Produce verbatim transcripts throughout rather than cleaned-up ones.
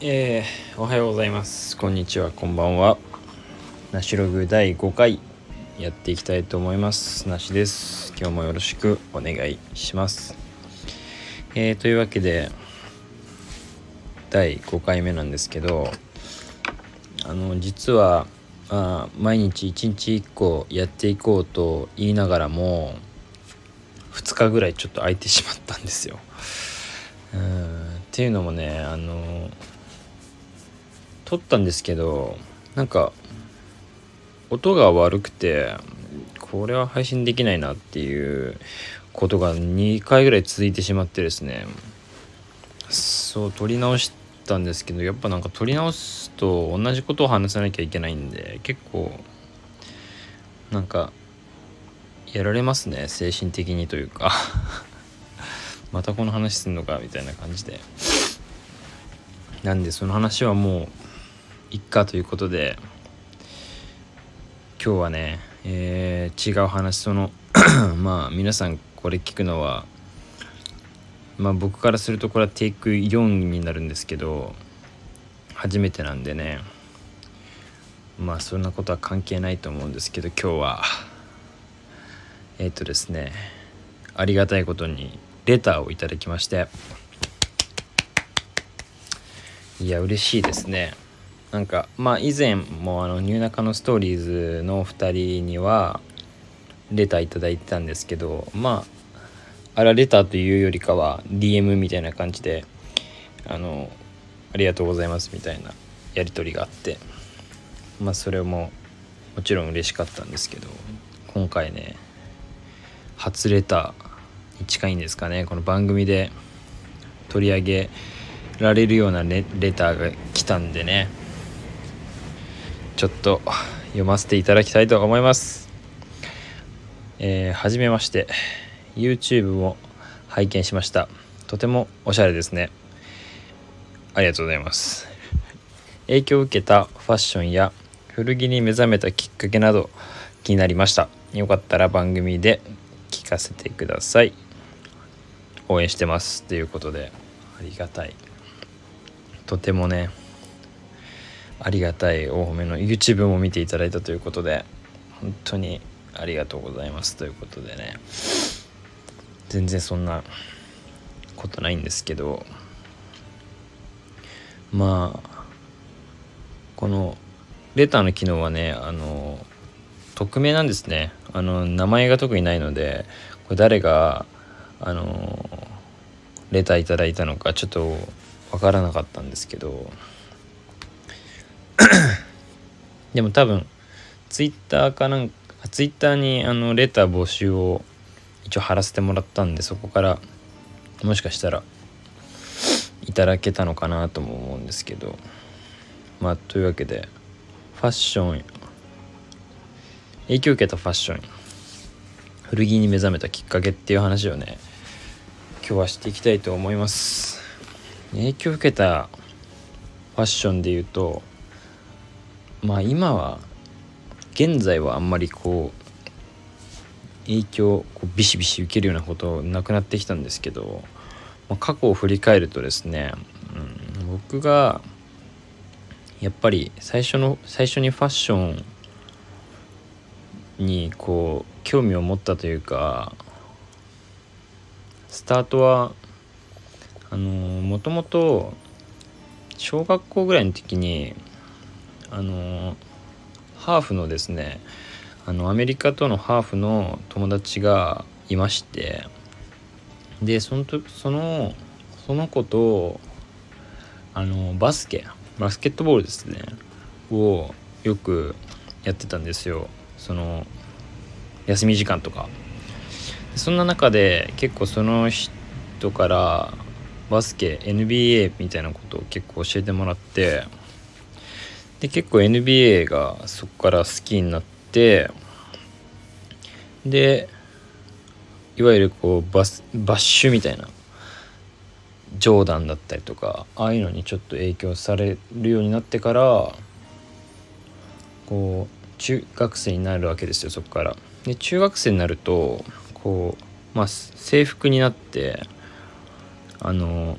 えー、おはようございます、こんにちは、こんばんは。なしログだいごかいやっていきたいと思います。なしです。今日もよろしくお願いします。えー、というわけでだいごかいめなんですけど、あの実はあ毎日いちにちいっこやっていこうと言いながらもふつかぐらいちょっと空いてしまったんですよ。うーんっていうのもね、あの撮ったんですけど、なんか音が悪くてこれは配信できないなっていうことがにかいぐらい続いてしまってですね、そう撮り直したんですけど、やっぱなんか撮り直すと同じことを話さなきゃいけないんで、結構なんかやられますね、精神的にというかまたこの話すんのかみたいな感じで、なんでその話はもういっかということで、今日はね、えー、違う話、そのまあ皆さんこれ聞くのは、まあ僕からするとこれはテイクフォーになるんですけど、初めてなんでね、まあそんなことは関係ないと思うんですけど、今日はえっとですね、ありがたいことにレターをいただきまして、いや嬉しいですね。なんかまあ以前もあのニューナカのストーリーズのふたりにはレターいただいてたんですけど、まああらレターというよりかは ディーエム みたいな感じで、あのありがとうございますみたいなやり取りがあって、まあそれももちろん嬉しかったんですけど、今回ね初レターに近いんですかね、この番組で取り上げられるようなレターが来たんでね、ちょっと読ませていただきたいと思います。えー、はじめまして。 YouTube も拝見しました。とてもおしゃれですね。ありがとうございます。影響を受けたファッションや古着に目覚めたきっかけなど気になりました。よかったら番組で聞かせてください。応援してますということで、ありがたい、とてもねありがたい、お褒めの YouTube も見ていただいたということで、本当にありがとうございますということでね、全然そんなことないんですけど、まあこのレターの機能はね、あの匿名なんですね。あの名前が特にないので、これ誰があのレターいただいたのかちょっとわからなかったんですけどでも多分ツイッターかなんか、ツイッターにあのレター募集を一応貼らせてもらったんで、そこからもしかしたらいただけたのかなとも思うんですけど、まあというわけでファッション、影響を受けたファッション、古着に目覚めたきっかけっていう話をね、今日はしていきたいと思います。影響を受けたファッションでいうと、まあ今は現在はあんまりこう影響をこうビシビシ受けるようなことなくなってきたんですけど、まあ、過去を振り返るとですね、うん、僕がやっぱり最初の最初にファッションにこう興味を持ったというか、スタートはあのもともと小学校ぐらいの時にあのハーフのですね、あのアメリカとのハーフの友達がいまして、でその時そのその子とあのバスケバスケットボールですねをよくやってたんですよ、その休み時間とか。そんな中で結構その人からバスケ エヌビーエー みたいなことを結構教えてもらって、で結構 エヌビーエー がそこから好きになって、でいわゆるこうバスバッシュみたいなジョーダンだったりとか、ああいうのにちょっと影響されるようになってから、こう中学生になるわけですよ、そこから。で中学生になるとこう、まあ、制服になって、あの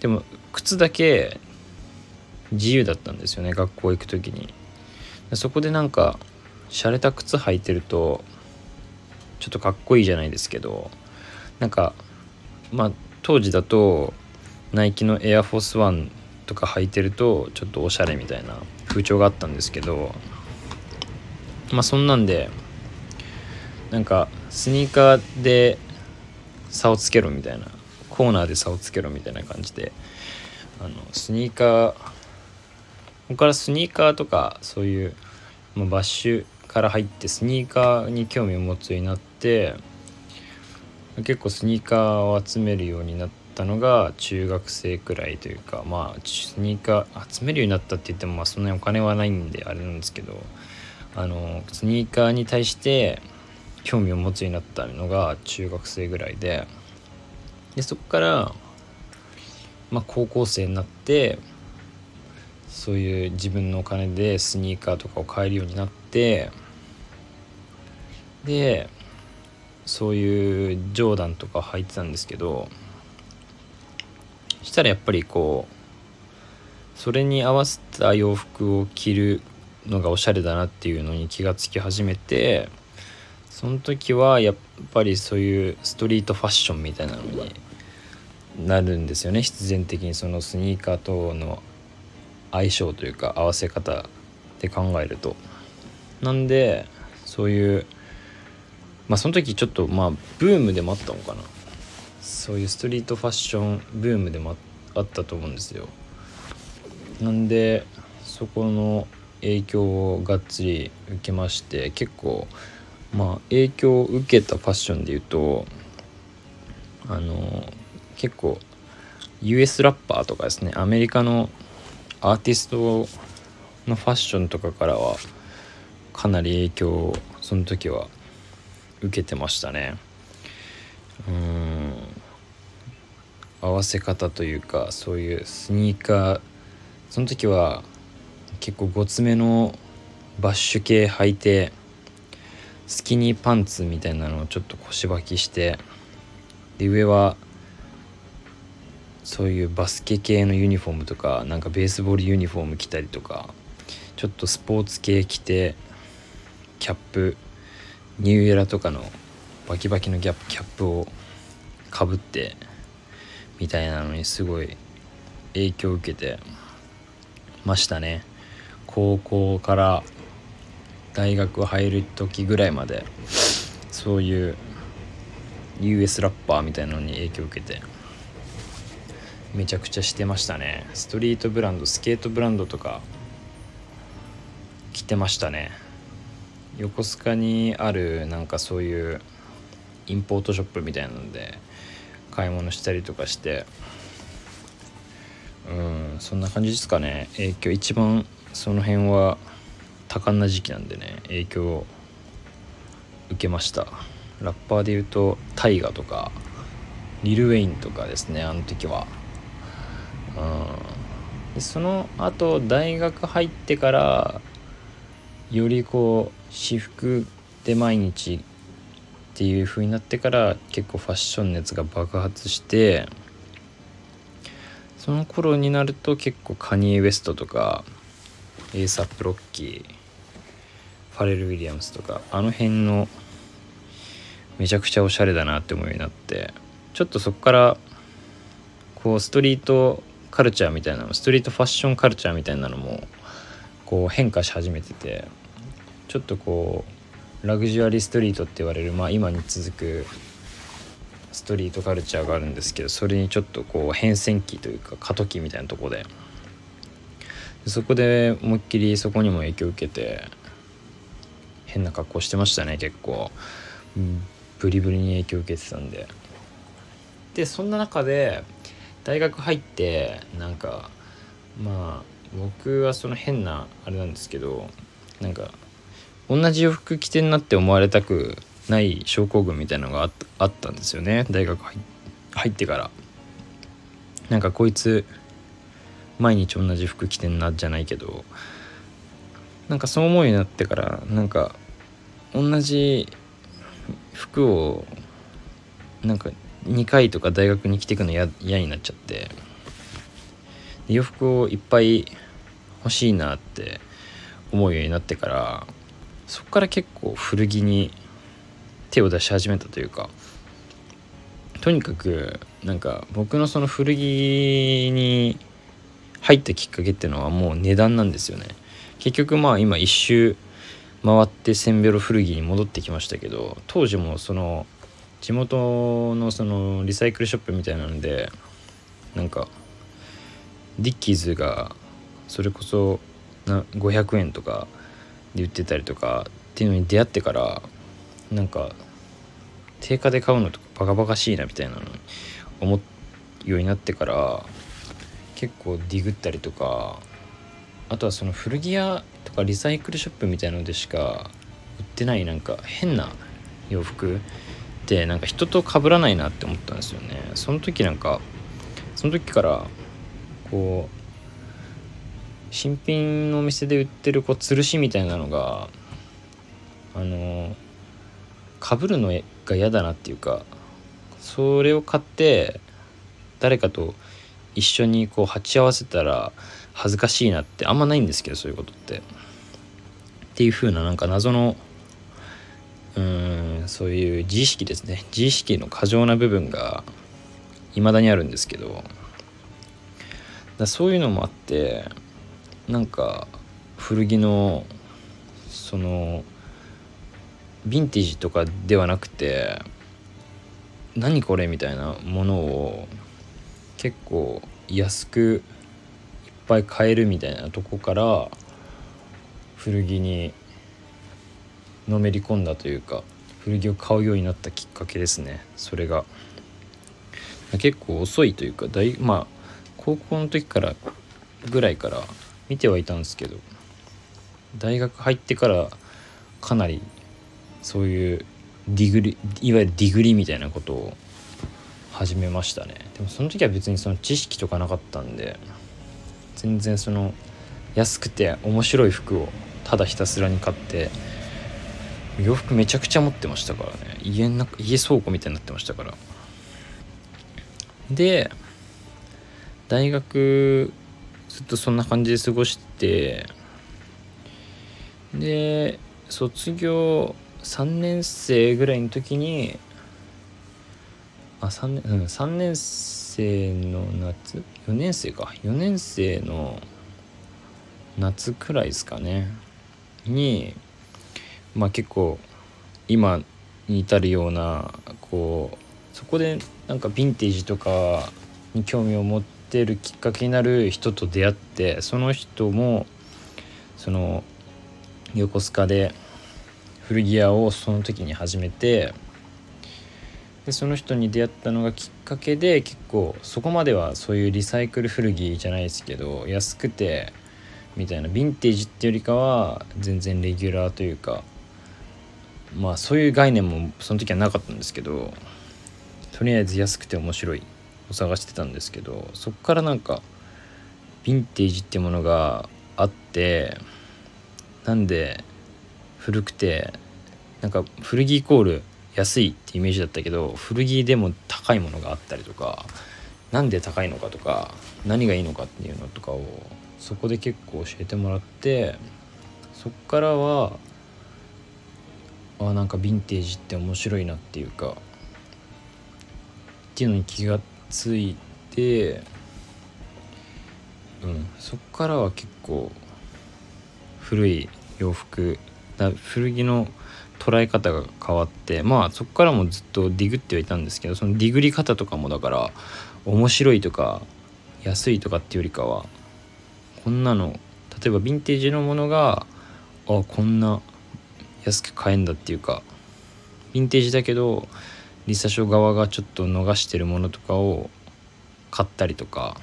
でも靴だけ自由だったんですよね、学校行く時に。そこでなんか洒落た靴履いてるとちょっとかっこいいじゃないですけど、なんかまあ当時だとナイキのエアフォースワンとか履いてるとちょっとおしゃれみたいな風潮があったんですけど、まあそんなんでなんかスニーカーで差をつけろみたいな、コーナーで差をつけろみたいな感じで、あのスニーカーここからスニーカーとかそういう、まあ、バッシュから入ってスニーカーに興味を持つようになって、結構スニーカーを集めるようになったのが中学生くらいというか、まあスニーカー集めるようになったって言ってもまあそんなにお金はないんであれなんですけど、あのスニーカーに対して興味を持つようになったのが中学生ぐらいで、でそこから、まあ、高校生になってそういう自分のお金でスニーカーとかを買えるようになって、でそういうジョーダンとか履いてたんですけど、したらやっぱりこうそれに合わせた洋服を着るのがおしゃれだなっていうのに気がつき始めて、その時はやっぱりそういうストリートファッションみたいなのになるんですよね、必然的に。そのスニーカーとの相性というか合わせ方って考えると、なんでそういうまあその時ちょっとまあブームでもあったのかな、そういうストリートファッションブームでもあったと思うんですよ。なんでそこの影響をがっつり受けまして、結構まあ影響を受けたファッションでいうと、あの結構 ユーエス ラッパーとかですね、アメリカのアーティストのファッションとかからはかなり影響をその時は受けてましたね。うーん、合わせ方というかそういうスニーカー、その時は結構ごつめのバッシュ系履いてスキニーパンツみたいなのをちょっと腰履きして、で上はそういうバスケ系のユニフォームとか、なんかベースボールユニフォーム着たりとか、ちょっとスポーツ系着て、キャップニューエラとかのバキバキのキャップ、キャップをかぶってみたいなのにすごい影響を受けてましたね。高校から大学入る時ぐらいまでそういう ユーエス ラッパーみたいなのに影響を受けてめちゃくちゃしてましたね。ストリートブランド、スケートブランドとか着てましたね。横須賀にあるなんかそういうインポートショップみたいなので買い物したりとかして、うんそんな感じですかね。影響一番その辺は多感な時期なんでね、影響を受けました。ラッパーでいうとタイガとかリル・ウェインとかですね、あの時は。うん、でその後大学入ってからよりこう私服で毎日っていう風になってから結構ファッション熱が爆発して、その頃になると結構カニエ・ウェストとかエーサップ・ロッキー、ファレル・ウィリアムスとかあの辺のめちゃくちゃおしゃれだなって思うようになって、ちょっとそこからこうストリートカルチャーみたいなの、ストリートファッションカルチャーみたいなのもこう変化し始めてて、ちょっとこうラグジュアリーストリートって言われる、まあ今に続くストリートカルチャーがあるんですけど、それにちょっとこう変遷期というか過渡期みたいなとこで、そこで思いっきりそこにも影響を受けて変な格好してましたね。結構ブリブリに影響を受けてたんで。でそんな中で大学入ってなんかまあ僕はその変なあれなんですけど、なんか同じ洋服着てんなって思われたくない症候群みたいなのがあ っ, あったんですよね、大学 入, 入ってから。なんかこいつ毎日同じ服着てんなじゃないけど、なんかそう思うようになってから、なんか同じ服をなんかにかいとか大学に着てくの嫌になっちゃって、洋服をいっぱい欲しいなって思うようになってから、そこから結構古着に手を出し始めたというか、とにかくなんか僕のその古着に入ったきっかけっていうのはもう値段なんですよね。結局まあ今一周回ってセンベロ古着に戻ってきましたけど、当時もその地元のそのリサイクルショップみたいなので、なんかディッキーズがそれこそなごひゃくえんとかで売ってたりとかっていうのに出会ってから、なんか定価で買うのとかバカバカしいなみたいなの思うようになってから、結構ディグったりとか、あとはその古着屋とかリサイクルショップみたいなのでしか売ってないなんか変な洋服ってなんか人と被らないなって思ったんですよね。その時なんかその時からこう新品のお店で売ってるこう吊るしみたいなのがあの被るのが嫌だなっていうか、それを買って誰かと一緒にこう鉢合わせたら恥ずかしいなってあんまないんですけど、そういうことってっていう風ななんか謎のうーんそういう自意識ですね、自意識の過剰な部分が未だにあるんですけど、だそういうのもあって、なんか古着のそのヴィンテージとかではなくて、何これみたいなものを結構安くいっぱい買えるみたいなとこから古着にのめり込んだというか、古着を買うようになったきっかけですね。それが結構遅いというか、大まあ高校の時からぐらいから見てはいたんですけど、大学入ってからかなりそういうディグリ、いわゆるディグリみたいなことを始めましたね。でもその時は別にその知識とかなかったんで、全然その安くて面白い服をただひたすらに買って、洋服めちゃくちゃ持ってましたからね、家の中、家倉庫みたいになってましたから。で大学ずっとそんな感じで過ごして、で卒業さんねん生ぐらいの時にあ 3, 年、うん、さんねん生の夏よねん生かよねん生の夏くらいですかねに、まあ結構今に至るようなこう、そこでなんかヴィンテージとかに興味を持っててるきっかけになる人と出会って、その人もその横須賀で古着屋をその時に始めて、でその人に出会ったのがきっかけで、結構そこまではそういうリサイクル古着じゃないですけど、安くてみたいなヴィンテージってよりかは全然レギュラーというか、まあそういう概念もその時はなかったんですけど、とりあえず安くて面白い探してたんですけど、そこからなんかヴィンテージってものがあって、なんで古くてなんか古着イコール安いってイメージだったけど、古着でも高いものがあったりとか、なんで高いのかとか何がいいのかっていうのとかをそこで結構教えてもらって、そこからはあなんかヴィンテージって面白いなっていうかっていうのに気がついて、うん、そこからは結構古い洋服だ古着の捉え方が変わって、まあそこからもずっとディグってはいたんですけど、そのディグり方とかもだから面白いとか安いとかっていうよりかは、こんなの例えばヴィンテージのものがあこんな安く買えんだっていうか、ヴィンテージだけどリサショ側がちょっと逃してるものとかを買ったりとか、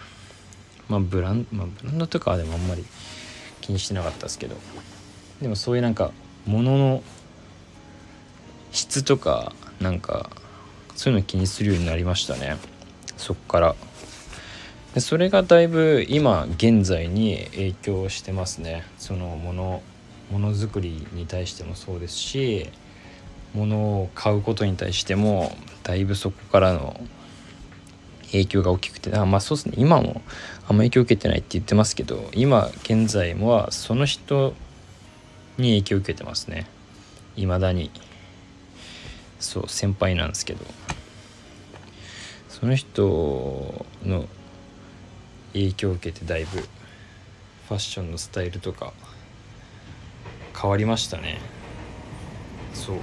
まあブラン、まあ、ブランドとかはでもあんまり気にしてなかったですけど、でもそういうなんか物の質とかなんかそういうの気にするようになりましたね、そっから。でそれがだいぶ今現在に影響してますね。その物物作りに対してもそうですし、物を買うことに対してもだいぶそこからの影響が大きくて、あ、まあそうですね、今もあんま影響受けてないって言ってますけど、今現在もはその人に影響受けてますね、未だに。そう、先輩なんですけど、その人の影響を受けてだいぶファッションのスタイルとか変わりましたね。そう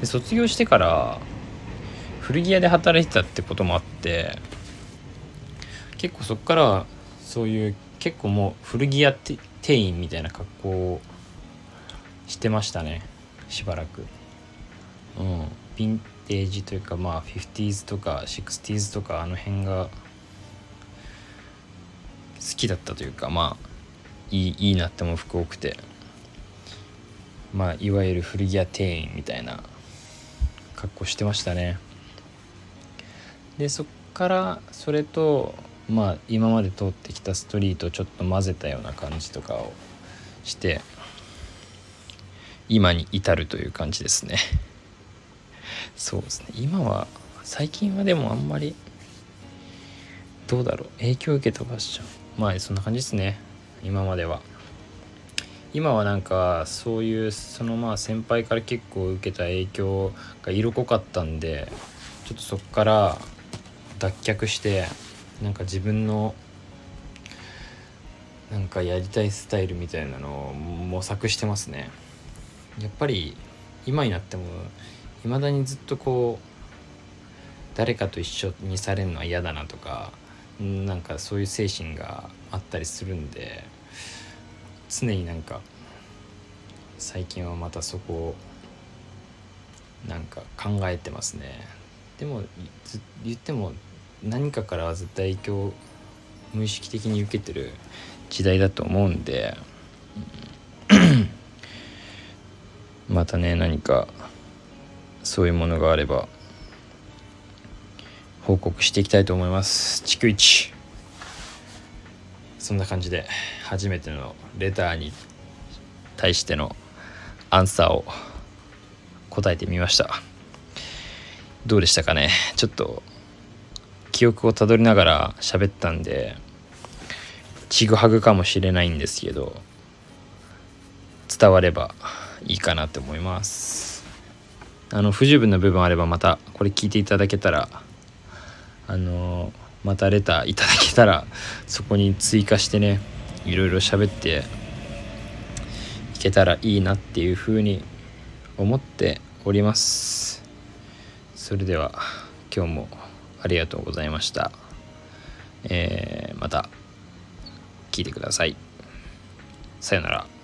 で、卒業してから古着屋で働いてたってこともあって、結構そっからそういう結構もう古着屋店員みたいな格好をしてましたね、しばらく。うん、ヴィンテージというか、まあ フィフティーズ とか シックスティーズ とかあの辺が好きだったというか、まあいい、いいなって思う服多くて、まあいわゆる古着屋店員みたいな格好してましたね。でそっからそれと、まあ今まで通ってきたストリートをちょっと混ぜたような感じとかをして今に至るという感じですね。そうですね、今は最近はでもあんまりどうだろう、影響を受けたファッション、まあそんな感じですね。今までは今はなんかそういうそのまあ先輩から結構受けた影響が色濃かったんで、ちょっとそこから脱却して、なんか自分のなんかやりたいスタイルみたいなのを模索してますね。やっぱり今になっても未だにずっとこう誰かと一緒にされるのは嫌だなとか、なんかそういう精神があったりするんで、常になんか最近はまたそこをなんか考えてますね。でも言っても何かからは絶対影響を無意識的に受けてる時代だと思うんでまたね、何かそういうものがあれば報告していきたいと思います。地区いち、そんな感じで初めてのレターに対してのアンサーを答えてみました。どうでしたかね。ちょっと記憶をたどりながら喋ったんでちぐはぐかもしれないんですけど、伝わればいいかなと思います。あの不十分な部分あればまたこれ聞いていただけたら、あのー、またレターいただけたらそこに追加してね、いろいろ喋っていけたらいいなっていうふうに思っております。それでは今日もありがとうございました。えー、また聞いてください。さよなら。